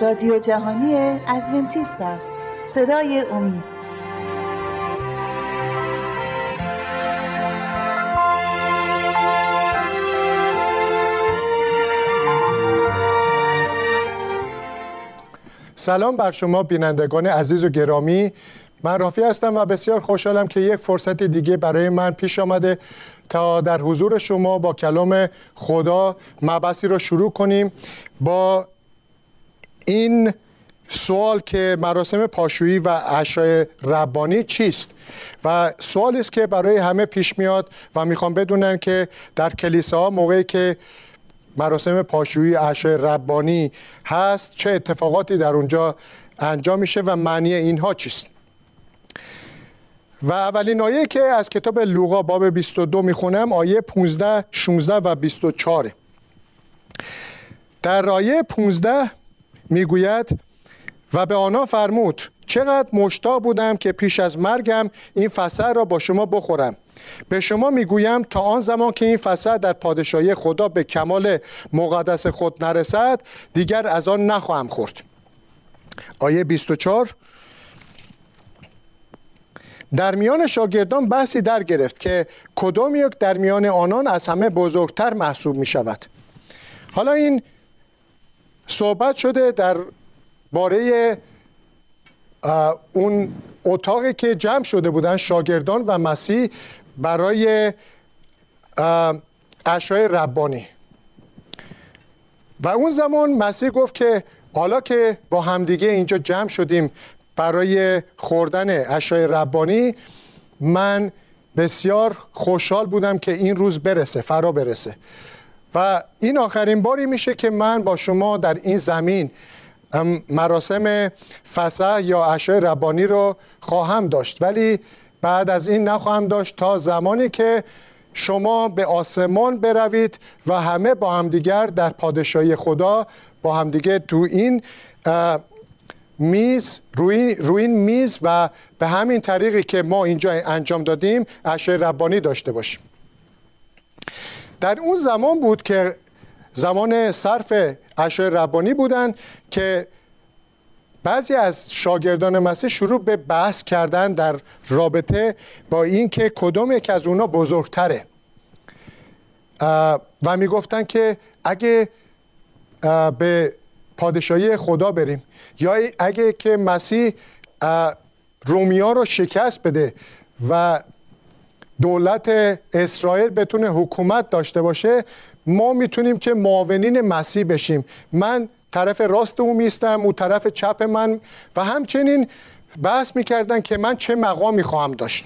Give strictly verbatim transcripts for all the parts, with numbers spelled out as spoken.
رادیو جهانی ادونتیست است. صدای امید. سلام بر شما بینندگان عزیز و گرامی، من رافیه هستم و بسیار خوشحالم که یک فرصت دیگه برای من پیش آمده تا در حضور شما با کلام خدا مبحثی رو شروع کنیم با این سوال که مراسم پاشویی و عشای ربانی چیست؟ و سوالی است که برای همه پیش میاد و میخوام بدونن که در کلیساها موقعی که مراسم پاشویی عشای ربانی هست چه اتفاقاتی در اونجا انجام میشه و معنی اینها چیست؟ و اولین آیه که از کتاب لوقا باب بیست و دو میخونم آیه پانزده، شانزده و بیست و چهار. در آیه پانزده میگوید و به آنها فرمود چقدر مشتاق بودم که پیش از مرگم این فسح را با شما بخورم. به شما میگویم تا آن زمان که این فسح در پادشاهی خدا به کمال مقدس خود نرسد دیگر از آن نخواهم خورد. آیه بیست و چهار. در میان شاگردان بحثی در گرفت که کدام یک در میان آنان از همه بزرگتر محسوب می شود. حالا این صحبت شده در باره اون اتاقی که جمع شده بودن شاگردان و مسیح برای عشای ربانی، و اون زمان مسیح گفت که حالا که با همدیگه اینجا جمع شدیم برای خوردن عشای ربانی من بسیار خوشحال بودم که این روز برسه، فرا برسه و این آخرین باری میشه که من با شما در این زمین مراسم فسح یا عشای ربانی رو خواهم داشت، ولی بعد از این نخواهم داشت تا زمانی که شما به آسمان بروید و همه با همدیگر در پادشاهی خدا با همدیگر تو این میز روی, روی این میز و به همین طریقی که ما اینجا انجام دادیم عشای ربانی داشته باشیم. در اون زمان بود که زمان صرف عشای ربانی بودن که بعضی از شاگردان مسیح شروع به بحث کردن در رابطه با این که کدام یک از اونا بزرگتره و میگفتن که اگه به پادشاهی خدا بریم یا اگه که مسیح رومیا رو شکست بده و دولت اسرائیل بتونه حکومت داشته باشه ما میتونیم که معاونین مسیح بشیم، من طرف راست او میستم او طرف چپ من، و همچنین بحث میکردن که من چه مقامی خواهم داشت.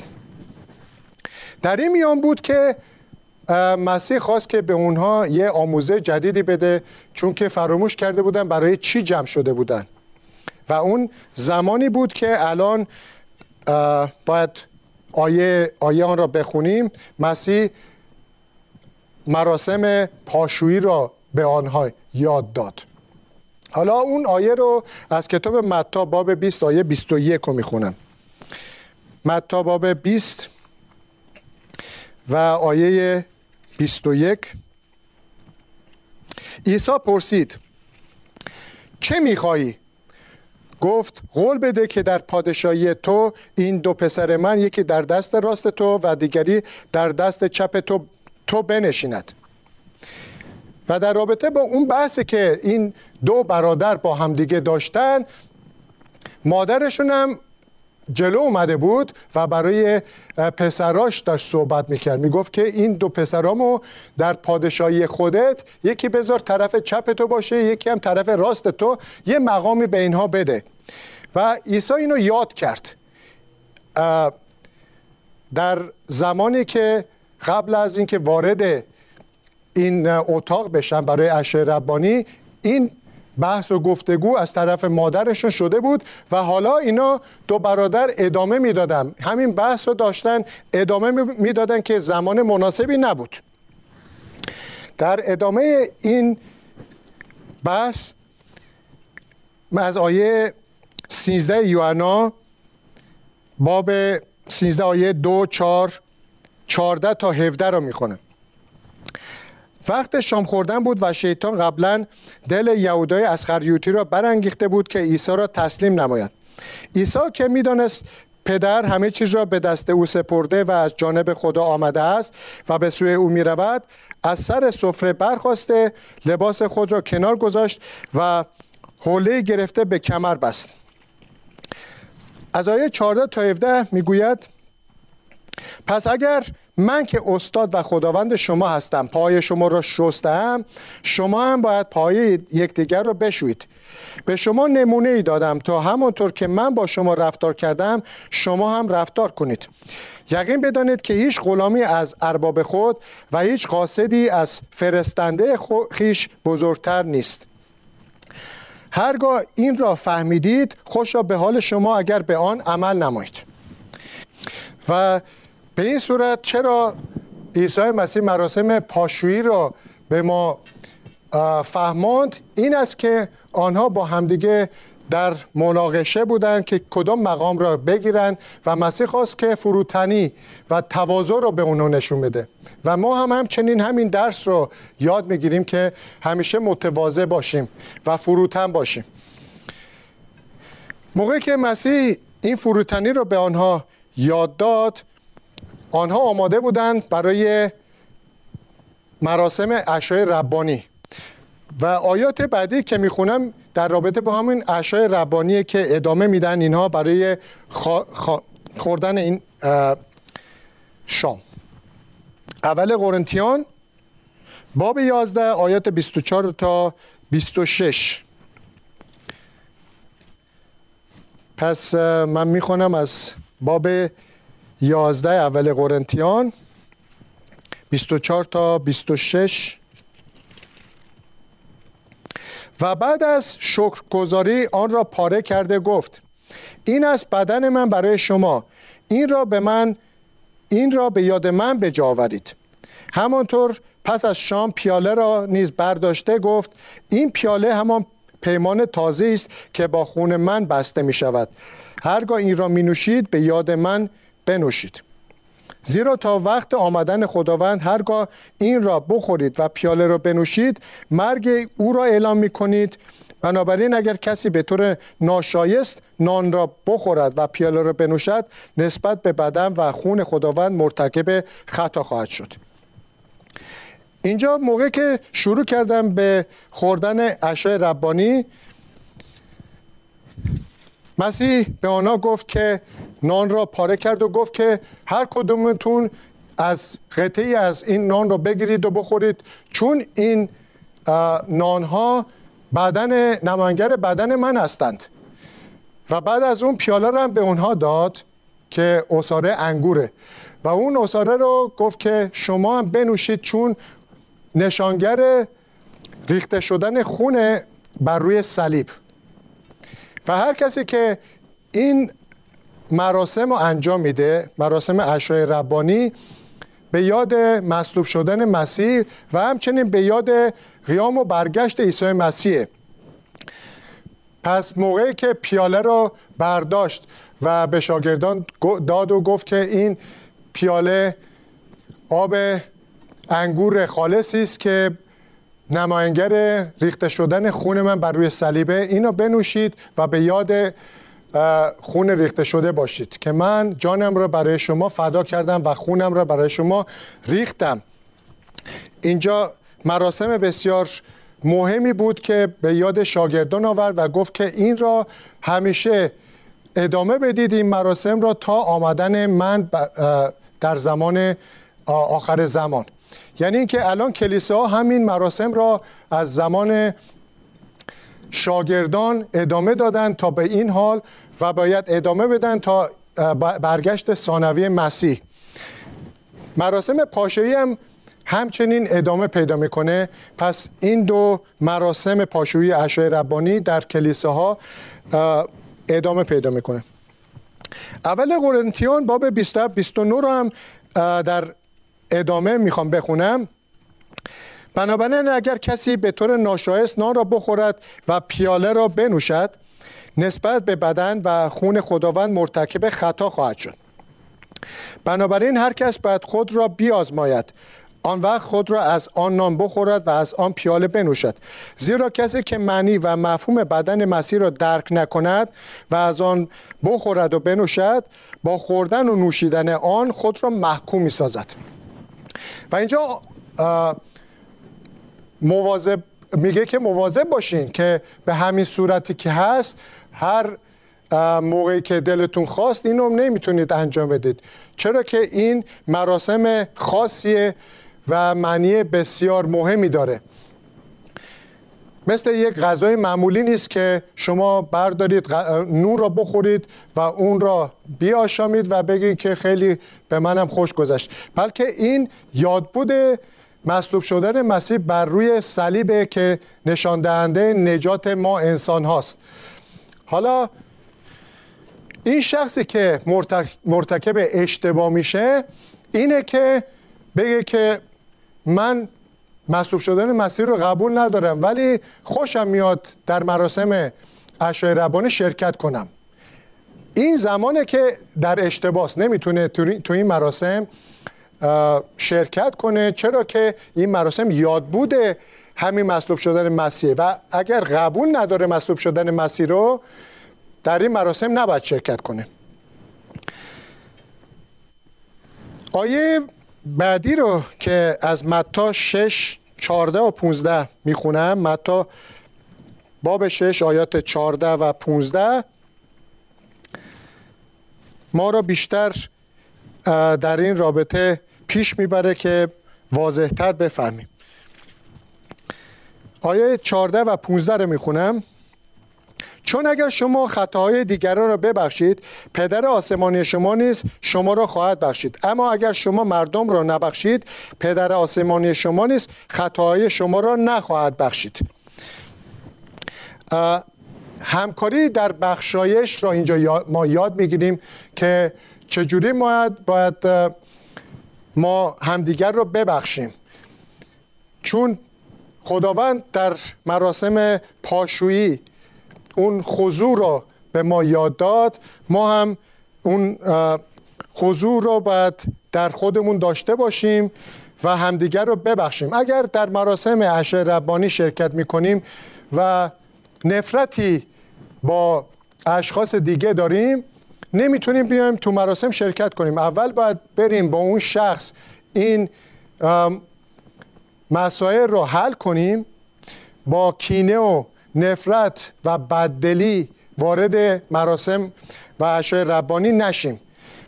در این میان بود که مسیح خواست که به اونها یه آموزه جدیدی بده چون که فراموش کرده بودن برای چی جمع شده بودن، و اون زمانی بود که الان باید آیه, آیه آن را بخونیم. مسیح مراسم پاشویی را به آنها یاد داد. حالا اون آیه رو از کتاب متتا باب بیست آیه بیست و یک رو میخونم. متتا باب بیست و آیه بیست و یک. عیسی پرسید چه میخوایی؟ گفت قول بده که در پادشاهی تو این دو پسر من یکی در دست راست تو و دیگری در دست چپ تو تو بنشیند. و در رابطه با اون بحثی که این دو برادر با همدیگه داشتن مادرشون هم جلو اومده بود و برای پسراش داشت صحبت میکرد، میگفت که این دو پسرامو در پادشاهی خودت یکی بذار طرف چپ تو باشه یکی هم طرف راست تو، یه مقامی به اینها بده. و عیسی اینو یاد کرد در زمانی که قبل از اینکه وارد این اتاق بشن برای عشای ربانی این بحث و گفتگو از طرف مادرشون شده بود و حالا اینا دو برادر ادامه میدادن، همین بحث رو داشتن ادامه میدادن که زمان مناسبی نبود. در ادامه این بحث از آیه سیزده یوحنا باب سیزده آیه دو، چهار، چهارده تا هفده رو میخونم. وقت شام خوردن بود و شیطان قبلا دل یهودای اسخریوتی را برانگیخته بود که عیسی را تسلیم نماید. عیسی که می‌دانست پدر همه چیز را به دست او سپرده و از جانب خدا آمده است و به سوی او می رود، از سر سفره برخاسته، لباس خود را کنار گذاشت و حوله گرفته به کمر بست. از آیه چهارده تا هفده می گوید: پس اگر من که استاد و خداوند شما هستم پای شما را شستم، شما هم باید پای یکدیگر را بشویید. به شما نمونه ای دادم تا همانطور که من با شما رفتار کردم شما هم رفتار کنید. یقین بدانید که هیچ غلامی از ارباب خود و هیچ قاصدی از فرستنده خیش بزرگتر نیست. هرگاه این را فهمیدید خوشا به حال شما اگر به آن عمل نمایید. و به این صورت چرا عیسی مسیح مراسم پاشویی را به ما فهماند؟ این است که آنها با همدیگه در مناقشه بودند که کدام مقام را بگیرند و مسیح خواست که فروتنی و تواضع را به اونها نشون بده. و ما هم همچنین همین درس را یاد میگیریم که همیشه متواضع باشیم و فروتن باشیم. موقعی که مسیح این فروتنی را به آنها یاد داد، آنها آماده بودند برای مراسم عشای ربانی. و آیات بعدی که میخونم در رابطه با همین عشای ربانیه که ادامه میدن اینها برای خوا... خوا... خوردن این شام. اول قرنتیان باب یازده آیات بیست و چهار تا بیست و شش. پس من میخونم از باب یازده اول قرنتیان بیست و چهار تا بیست و شش. و بعد از شکرگزاری آن را پاره کرده گفت: این از بدن من برای شما، این را به من این را به یاد من به جا آورید. همانطور پس از شام پیاله را نیز برداشته گفت: این پیاله همان پیمان تازه است که با خون من بسته می شود. هرگاه این را می نوشید به یاد من بنوشید. زیرا تا وقت آمدن خداوند هرگاه این را بخورید و پیاله را بنوشید مرگ او را اعلام می کنید. بنابراین اگر کسی به طور ناشایست نان را بخورد و پیاله را بنوشد نسبت به بدن و خون خداوند مرتکب خطا خواهد شد. اینجا موقع که شروع کردم به خوردن عشای ربانی، مسیح به آنها گفت که نان را پاره کرد و گفت که هر کدومتون از قطعی از این نان را بگیرید و بخورید، چون این نانها بدن نمانگر بدن من هستند. و بعد از اون پیاله را به اونها داد که عصاره انگوره و اون عصاره رو گفت که شما هم بنوشید، چون نشانگر ریخته شدن خون بر روی صلیب. و هر کسی که این مراسم رو انجام میده، مراسم عشای ربانی، به یاد مصلوب شدن مسیح و همچنین به یاد قیام و برگشت عیسی مسیح. پس موقعی که پیاله رو برداشت و به شاگردان داد و گفت که این پیاله آب انگور خالصی است که نماینگر ریخته شدن خون من بر روی صلیبه، اینو بنوشید و به یاد خون ریخته شده باشید که من جانم را برای شما فدا کردم و خونم را برای شما ریختم. اینجا مراسم بسیار مهمی بود که به یاد شاگردان آورد و گفت که این را همیشه ادامه بدید، این مراسم را تا آمدن من در زمان آخر زمان. یعنی اینکه الان کلیساها همین مراسم را از زمان شاگردان ادامه دادن تا به این حال و باید ادامه بدن تا برگشت ثانوی مسیح. مراسم پاشویی هم همچنین ادامه پیدا میکنه. پس این دو مراسم پاشویی عشای ربانی در کلیساها ادامه پیدا میکنه. اول قرنتیان باب بیست و هفت بیست و نه رو هم در ادامه میخوام بخونم. بنابراین اگر کسی به طور ناشایست نان را بخورد و پیاله را بنوشد نسبت به بدن و خون خداوند مرتکب خطا خواهد شد. بنابراین هر کس باید خود را بیازماید. آن وقت خود را از آن نان بخورد و از آن پیاله بنوشد، زیرا کسی که معنی و مفهوم بدن مسیح را درک نکند و از آن بخورد و بنوشد، با خوردن و نوشیدن آن خود را محکوم می‌سازد. و اینجا مواظب میگه که مواظب باشین که به همین صورتی که هست، هر موقعی که دلتون خواست اینو نمیتونید انجام بدید، چرا که این مراسم خاصیه و معنی بسیار مهمی داره. مثل یک غذای معمولی نیست که شما بردارید نون را بخورید و اون را بیاشامید و بگید که خیلی به منم خوش گذشت، بلکه این یاد بوده مصلوب شدن مسیح بر روی صلیبه که نشان دهنده نجات ما انسان هاست. حالا این شخصی که مرتکب اشتباه میشه اینه که بگه که من مصلوب شدن مسیح رو قبول ندارم، ولی خوشم میاد در مراسم عشای ربانی شرکت کنم. این زمانه که در اشتباس نمیتونه تو این مراسم شرکت کنه، چرا که این مراسم یاد بوده همین مصلوب شدن مسیح، و اگر قبول نداره مصلوب شدن مسیح رو، در این مراسم نباید شرکت کنه. آیه بعدی رو که از متتا شش چهارده و پانزده میخونم، متتا باب شش آیات چهارده و پانزده ما را بیشتر در این رابطه پیش میبره که واضح‌تر بفهمیم. آیه چهارده و پانزده رو میخونم. چون اگر شما خطاهای دیگران را ببخشید، پدر آسمانی شما نیز شما را خواهد بخشید. اما اگر شما مردم را نبخشید، پدر آسمانی شما نیز خطاهای شما را نخواهد بخشید. همکاری در بخشایش را اینجا ما یاد میگیریم که چجوری ما باید ما همدیگر را ببخشیم، چون خداوند در مراسم پاشویی اون خضوع را به ما یاد داد، ما هم اون خضوع را باید در خودمون داشته باشیم و همدیگر رو ببخشیم. اگر در مراسم عشای ربانی شرکت میکنیم و نفرتی با اشخاص دیگه داریم، نمیتونیم بیایم تو مراسم شرکت کنیم. اول باید بریم با اون شخص این مسائل رو حل کنیم، با کینه و نفرت و بددلی وارد مراسم و عشای ربانی نشیم.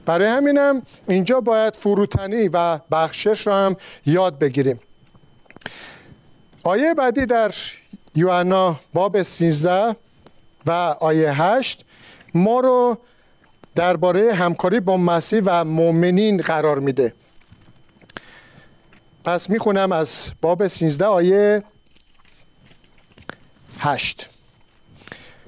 برای همینم اینجا باید فروتنی و بخشش را هم یاد بگیریم. آیه بعدی در یوحنا باب سیزده و آیه هشت ما رو درباره همکاری با مسیح و مؤمنین قرار میده. پس میخونم از باب سیزده آیه هشت.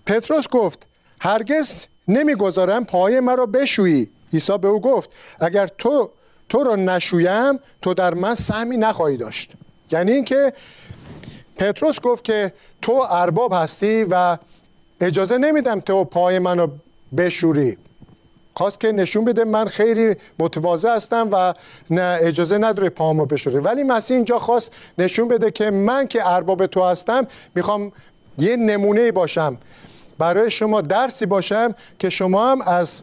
پتروس گفت هرگز نمیگذارم پای مرا بشویی. عیسی به او گفت اگر تو تو را نشویم، تو در من سهمی نخواهی داشت. یعنی اینکه پتروس گفت که تو ارباب هستی و اجازه نمیدم تو پای منو بشوری. خواست که نشون بده من خیلی متواضع هستم و نه اجازه نداره پاهامو بشوری، ولی مسیح اینجا خواست نشون بده که من که ارباب تو هستم، میخوام یه نمونه باشم برای شما، درسی باشم که شما هم از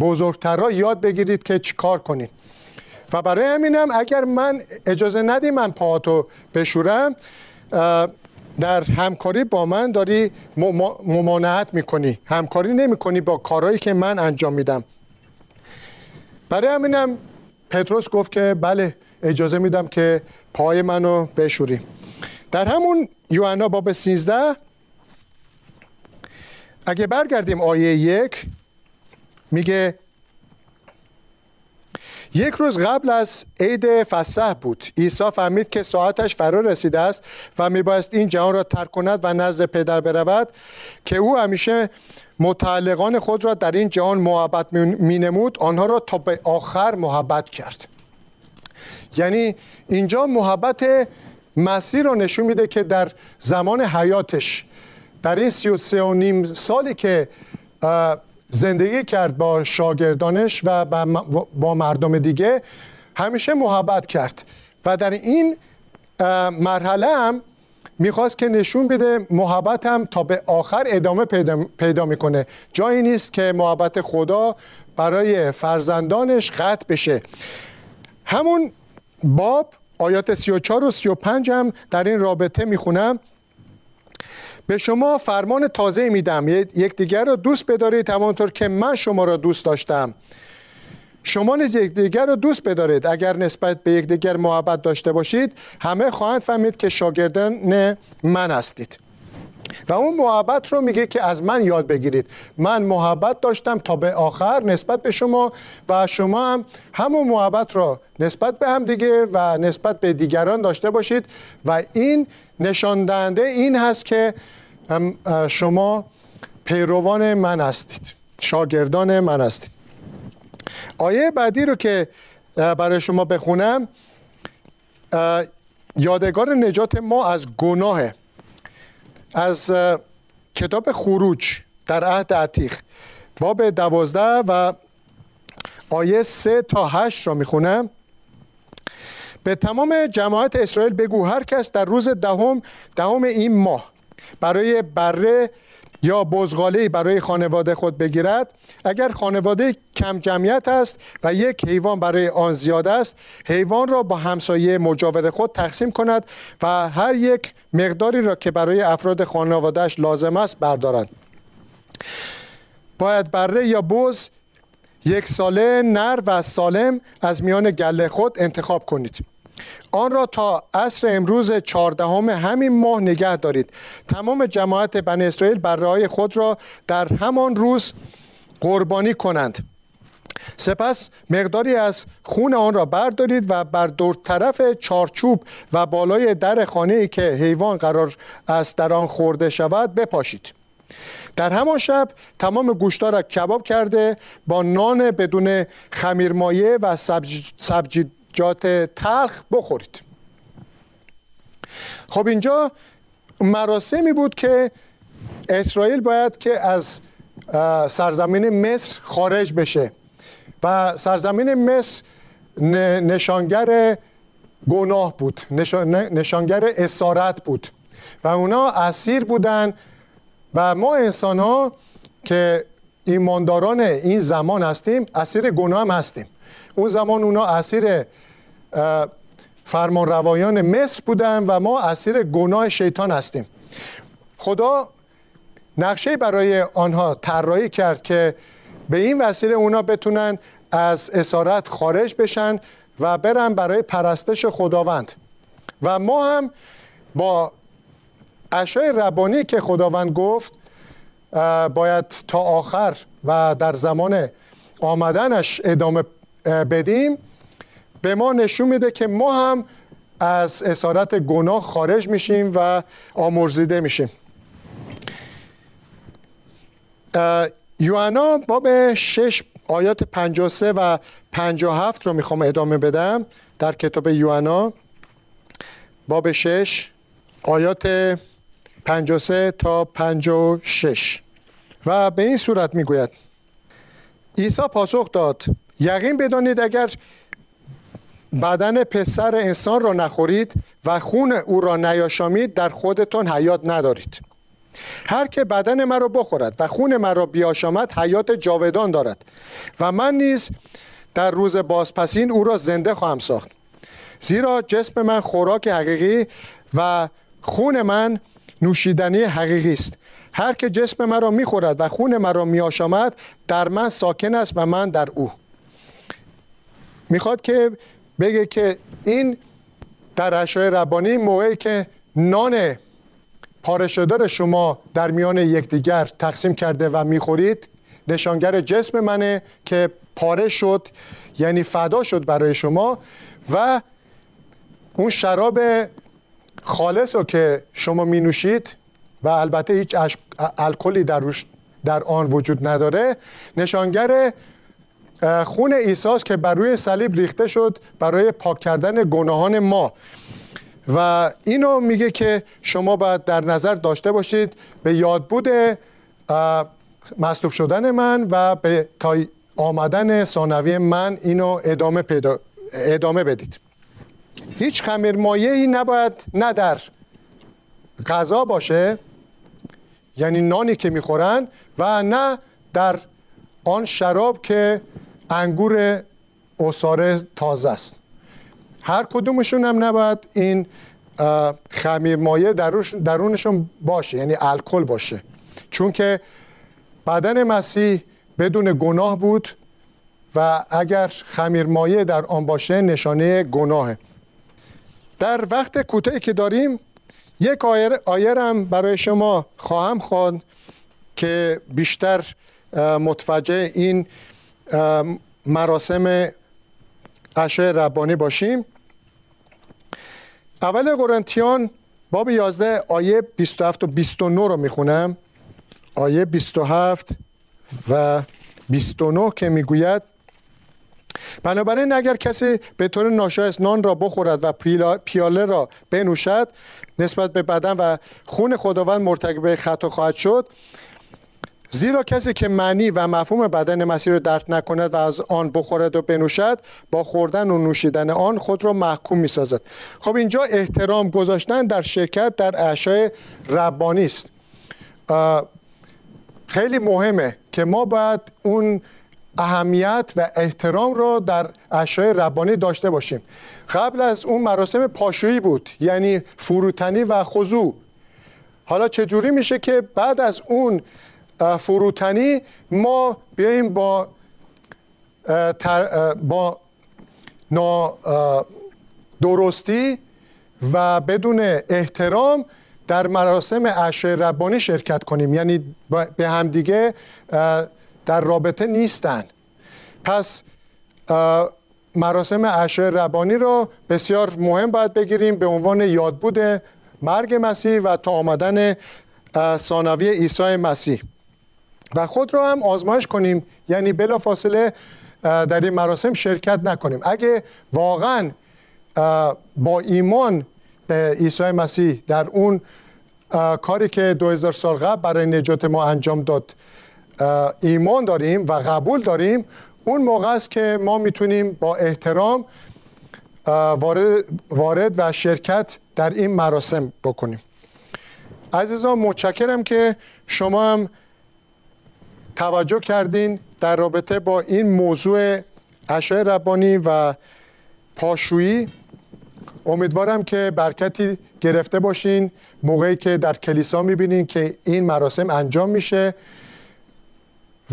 بزرگترها یاد بگیرید که چیکار کنید. و برای همینم اگر من اجازه ندی من پاهاتو بشورم، در همکاری با من داری ممانعت میکنی، همکاری نمیکنی با کارهایی که من انجام میدم. برای همینم پتروس گفت که بله اجازه میدم که پای منو بشوری. در همون یوحنا باب سیزده اگه برگردیم آیه یک میگه یک روز قبل از عید فسح بود. عیسی فهمید که ساعتش فرا رسیده است و میبایست این جهان را ترک کند و نزد پدر برود که او همیشه متعلقان خود را در این جهان محبت مینمود، آنها را تا به آخر محبت کرد. یعنی اینجا محبت مسیح را نشون میده که در زمان حیاتش، در این سی و سه و نیم سالی که زندگی کرد با شاگردانش و با مردم دیگه، همیشه محبت کرد و در این مرحله هم میخواست که نشون بده محبت هم تا به آخر ادامه پیدا, پیدا میکنه. جایی نیست که محبت خدا برای فرزندانش قطع بشه. همون باب آیات سی و چهار و سی و پنج هم در این رابطه میخونم: به شما فرمان تازه میدم، یک دیگر را دوست بدارید همانطور که من شما را دوست داشتم. شما نیز یکدیگر را دوست بدارید. اگر نسبت به یکدیگر محبت داشته باشید، همه خواهند فهمید که شاگردان من هستید. و اون محبت رو میگه که از من یاد بگیرید. من محبت داشتم تا به آخر نسبت به شما، و شما هم همون محبت رو نسبت به هم دیگه و نسبت به دیگران داشته باشید. و این نشان دهنده این هست که شما پیروان من هستید، شاگردان من هستید. آیه بعدی رو که برای شما بخونم، یادگار نجات ما از گناهه، از کتاب خروج در عهد عتیق، باب دوازده و آیه سه تا هشت را میخونم: به تمام جماعت اسرائیل بگو هر کس در روز دهم دهم این ماه برای بره یا بزغاله‌ای برای خانواده خود بگیرد، اگر خانواده کم جمعیت است و یک حیوان برای آن زیاد است، حیوان را با همسایه مجاور خود تقسیم کند و هر یک مقداری را که برای افراد خانوادهش لازم است بردارند. باید بره یا بز یک ساله، نر و سالم از میان گله خود انتخاب کنید. آن را تا عصر امروز چهاردهم همین ماه نگه دارید. تمام جماعت بنی اسرائیل بره‌های خود را در همان روز قربانی کنند. سپس مقداری از خون آن را بردارید و بر دو طرف چارچوب و بالای در خانه‌ای که حیوان قرار است در آن خورده شود بپاشید. در همان شب تمام گوشت‌ها را کباب کرده با نان بدون خمیرمایه و سبزی سبزی جات تلخ بخورید. خب اینجا مراسمی بود که اسرائیل باید که از سرزمین مصر خارج بشه و سرزمین مصر نشانگر گناه بود، نشانگر اسارت بود و اونا اسیر بودن. و ما انسان ها که ایمانداران این زمان هستیم اسیر گناه هم هستیم. اون زمان اونا اسیر فرمان روایان مصر بودن و ما اسیر گناه شیطان هستیم. خدا نقشه برای آنها طراحی کرد که به این وسیله اونا بتونن از اسارت خارج بشن و برن برای پرستش خداوند. و ما هم با اشیای ربانی که خداوند گفت باید تا آخر و در زمان آمدنش ادامه بدیم، به ما نشون میده که ما هم از اسارت گناه خارج میشیم و آمرزیده میشیم. یوحنا باب شش آیات پنجاه و سه و پنجاه و هفت رو میخوام ادامه بدم. در کتاب یوحنا باب شش آیات پنجاه و سه تا پنجاه و شش و به این صورت میگوید: عیسی پاسخ داد: یقین بدانید اگر بدن پسر انسان را نخورید و خون او را نیاشامید در خودتان حیات ندارید. هر که بدن مرا بخورد و خون مرا بیاشامد حیات جاودان دارد و من نیز در روز بازپسین او را زنده خواهم ساخت. زیرا جسم من خوراک حقیقی و خون من نوشیدنی حقیقی است. هر که جسم مرا میخورد و خون مرا میاشامد در من ساکن است و من در او. میخواد که بگه که این در عشای ربانی موقعی که نان پاره شده را شما در میان یکدیگر تقسیم کرده و میخورید، نشانگر جسم منه که پاره شد، یعنی فدا شد برای شما. و اون شراب خالص رو که شما می نوشید و البته هیچ الکلی در روش در آن وجود نداره، نشانگر خون عیسی که بر روی صلیب ریخته شد برای پاک کردن گناهان ما. و اینو میگه که شما باید در نظر داشته باشید به یاد بوده مصلوب شدن من و به تا آمدن ثانوی من اینو ادامه پیدا ادامه بدید. هیچ خمیرمایه‌ای نباید نه در غذا باشه، یعنی نانی که میخورن، و نه در آن شراب که انگور عصاره تازه است. هر کدومشون هم نباید این خمیرمایه درونشون باشه، یعنی الکل باشه، چون که بدن مسیح بدون گناه بود و اگر خمیرمایه در آن باشه نشانه گناهه. در وقت کوتاهی که داریم یک آیه هم برای شما خواهم خواند که بیشتر متوجه این مراسم عشاء ربانی باشیم. اول قرنتیان باب یازده آیه بیست و هفت و بیست و نه رو میخونم. آیه بیست و هفت و بیست و نه که میگوید: بنابراین اگر کسی به طور ناشایست نان را بخورد و پیاله را بنوشد، نسبت به بدن و خون خداوند مرتکب خطا خواهد شد، زیرا کسی که معنی و مفهوم بدن مسیح را درک نکند و از آن بخورد و بنوشد، با خوردن و نوشیدن آن خود را محکوم می‌سازد. خب اینجا احترام گذاشتن در شرکت در عشاء ربانی است. خیلی مهمه که ما باید اون اهمیت و احترام را در عشاء ربانی داشته باشیم. قبل از اون مراسم پاشویی بود، یعنی فروتنی و خضوع. حالا چجوری میشه که بعد از اون فروتنی ما بیاییم با با نادرستی و بدون احترام در مراسم عشاء ربانی شرکت کنیم، یعنی به همدیگه در رابطه نیستن. پس مراسم عشاء ربانی را بسیار مهم باید بگیریم به عنوان یادبود مرگ مسیح و تا آمدن ثانوی عیسی مسیح، و خود را هم آزمایش کنیم، یعنی بلافاصله در این مراسم شرکت نکنیم. اگه واقعا با ایمان به عیسی مسیح در اون کاری که دو هزار سال قبل برای نجات ما انجام داد ایمان داریم و قبول داریم، اون موقع است که ما میتونیم با احترام وارد, وارد و شرکت در این مراسم بکنیم. عزیزان متشکرم که شما هم توجه کردین در رابطه با این موضوع عشاء ربانی و پاشویی. امیدوارم که برکتی گرفته باشین موقعی که در کلیسا میبینین که این مراسم انجام میشه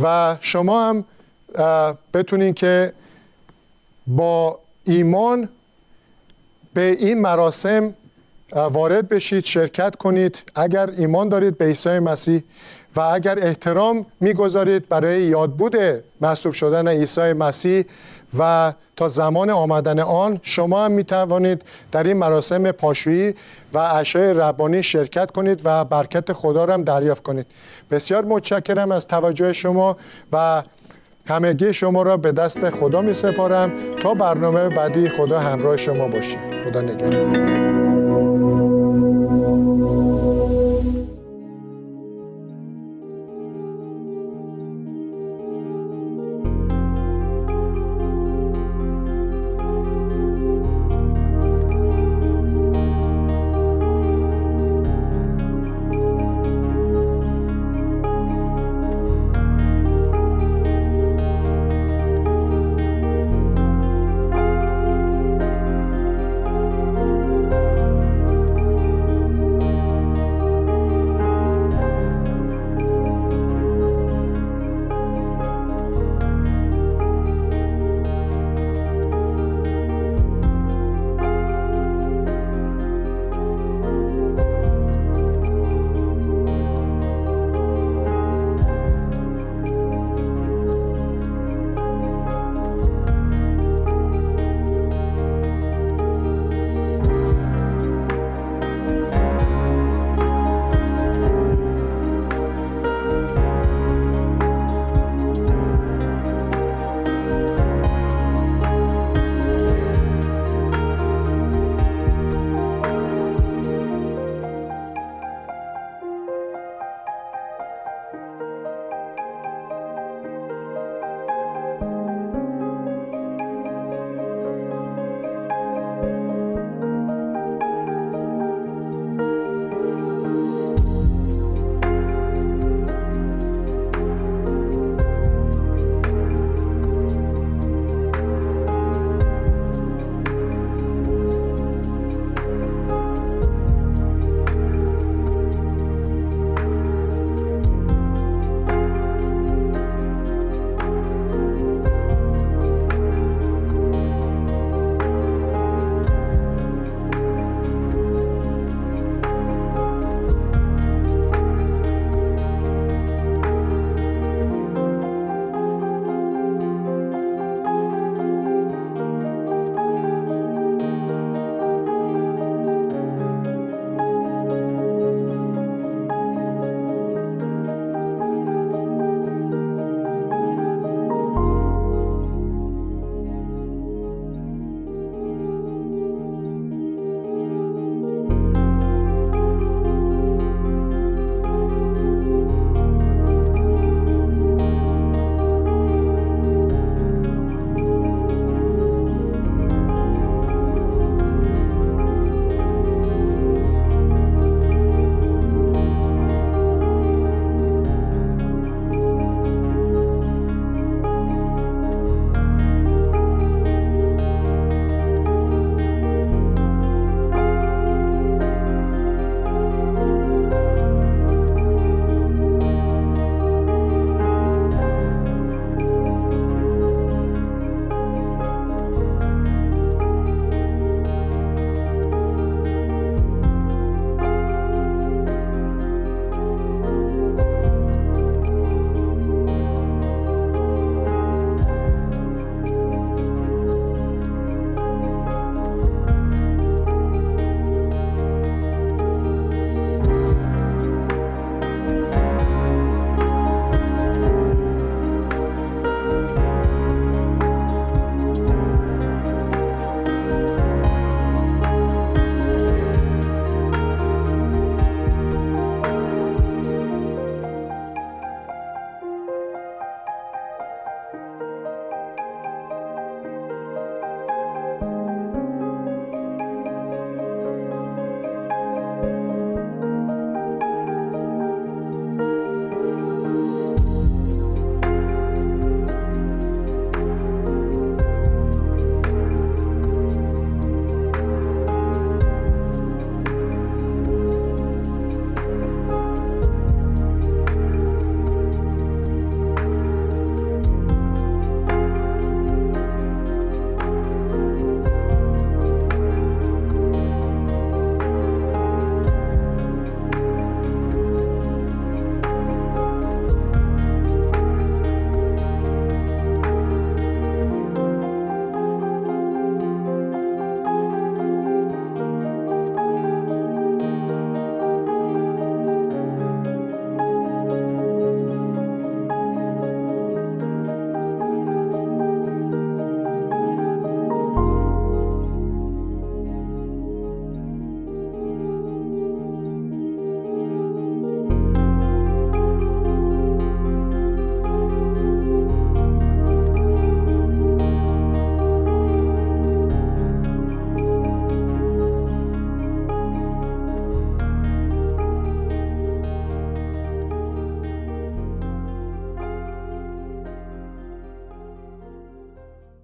و شما هم بتونین که با ایمان به این مراسم وارد بشید، شرکت کنید اگر ایمان دارید به عیسی مسیح و اگر احترام میگذارید برای یادبود مصلوب شدن عیسی مسیح و تا زمان آمدن آن، شما هم میتوانید در این مراسم پاشویی و عشاء ربانی شرکت کنید و برکت خدا را هم دریافت کنید. بسیار متشکرم از توجه شما و همگی شما را به دست خدا میسپارم تا برنامه بعدی. خدا همراه شما باشه. خدا نگهدار.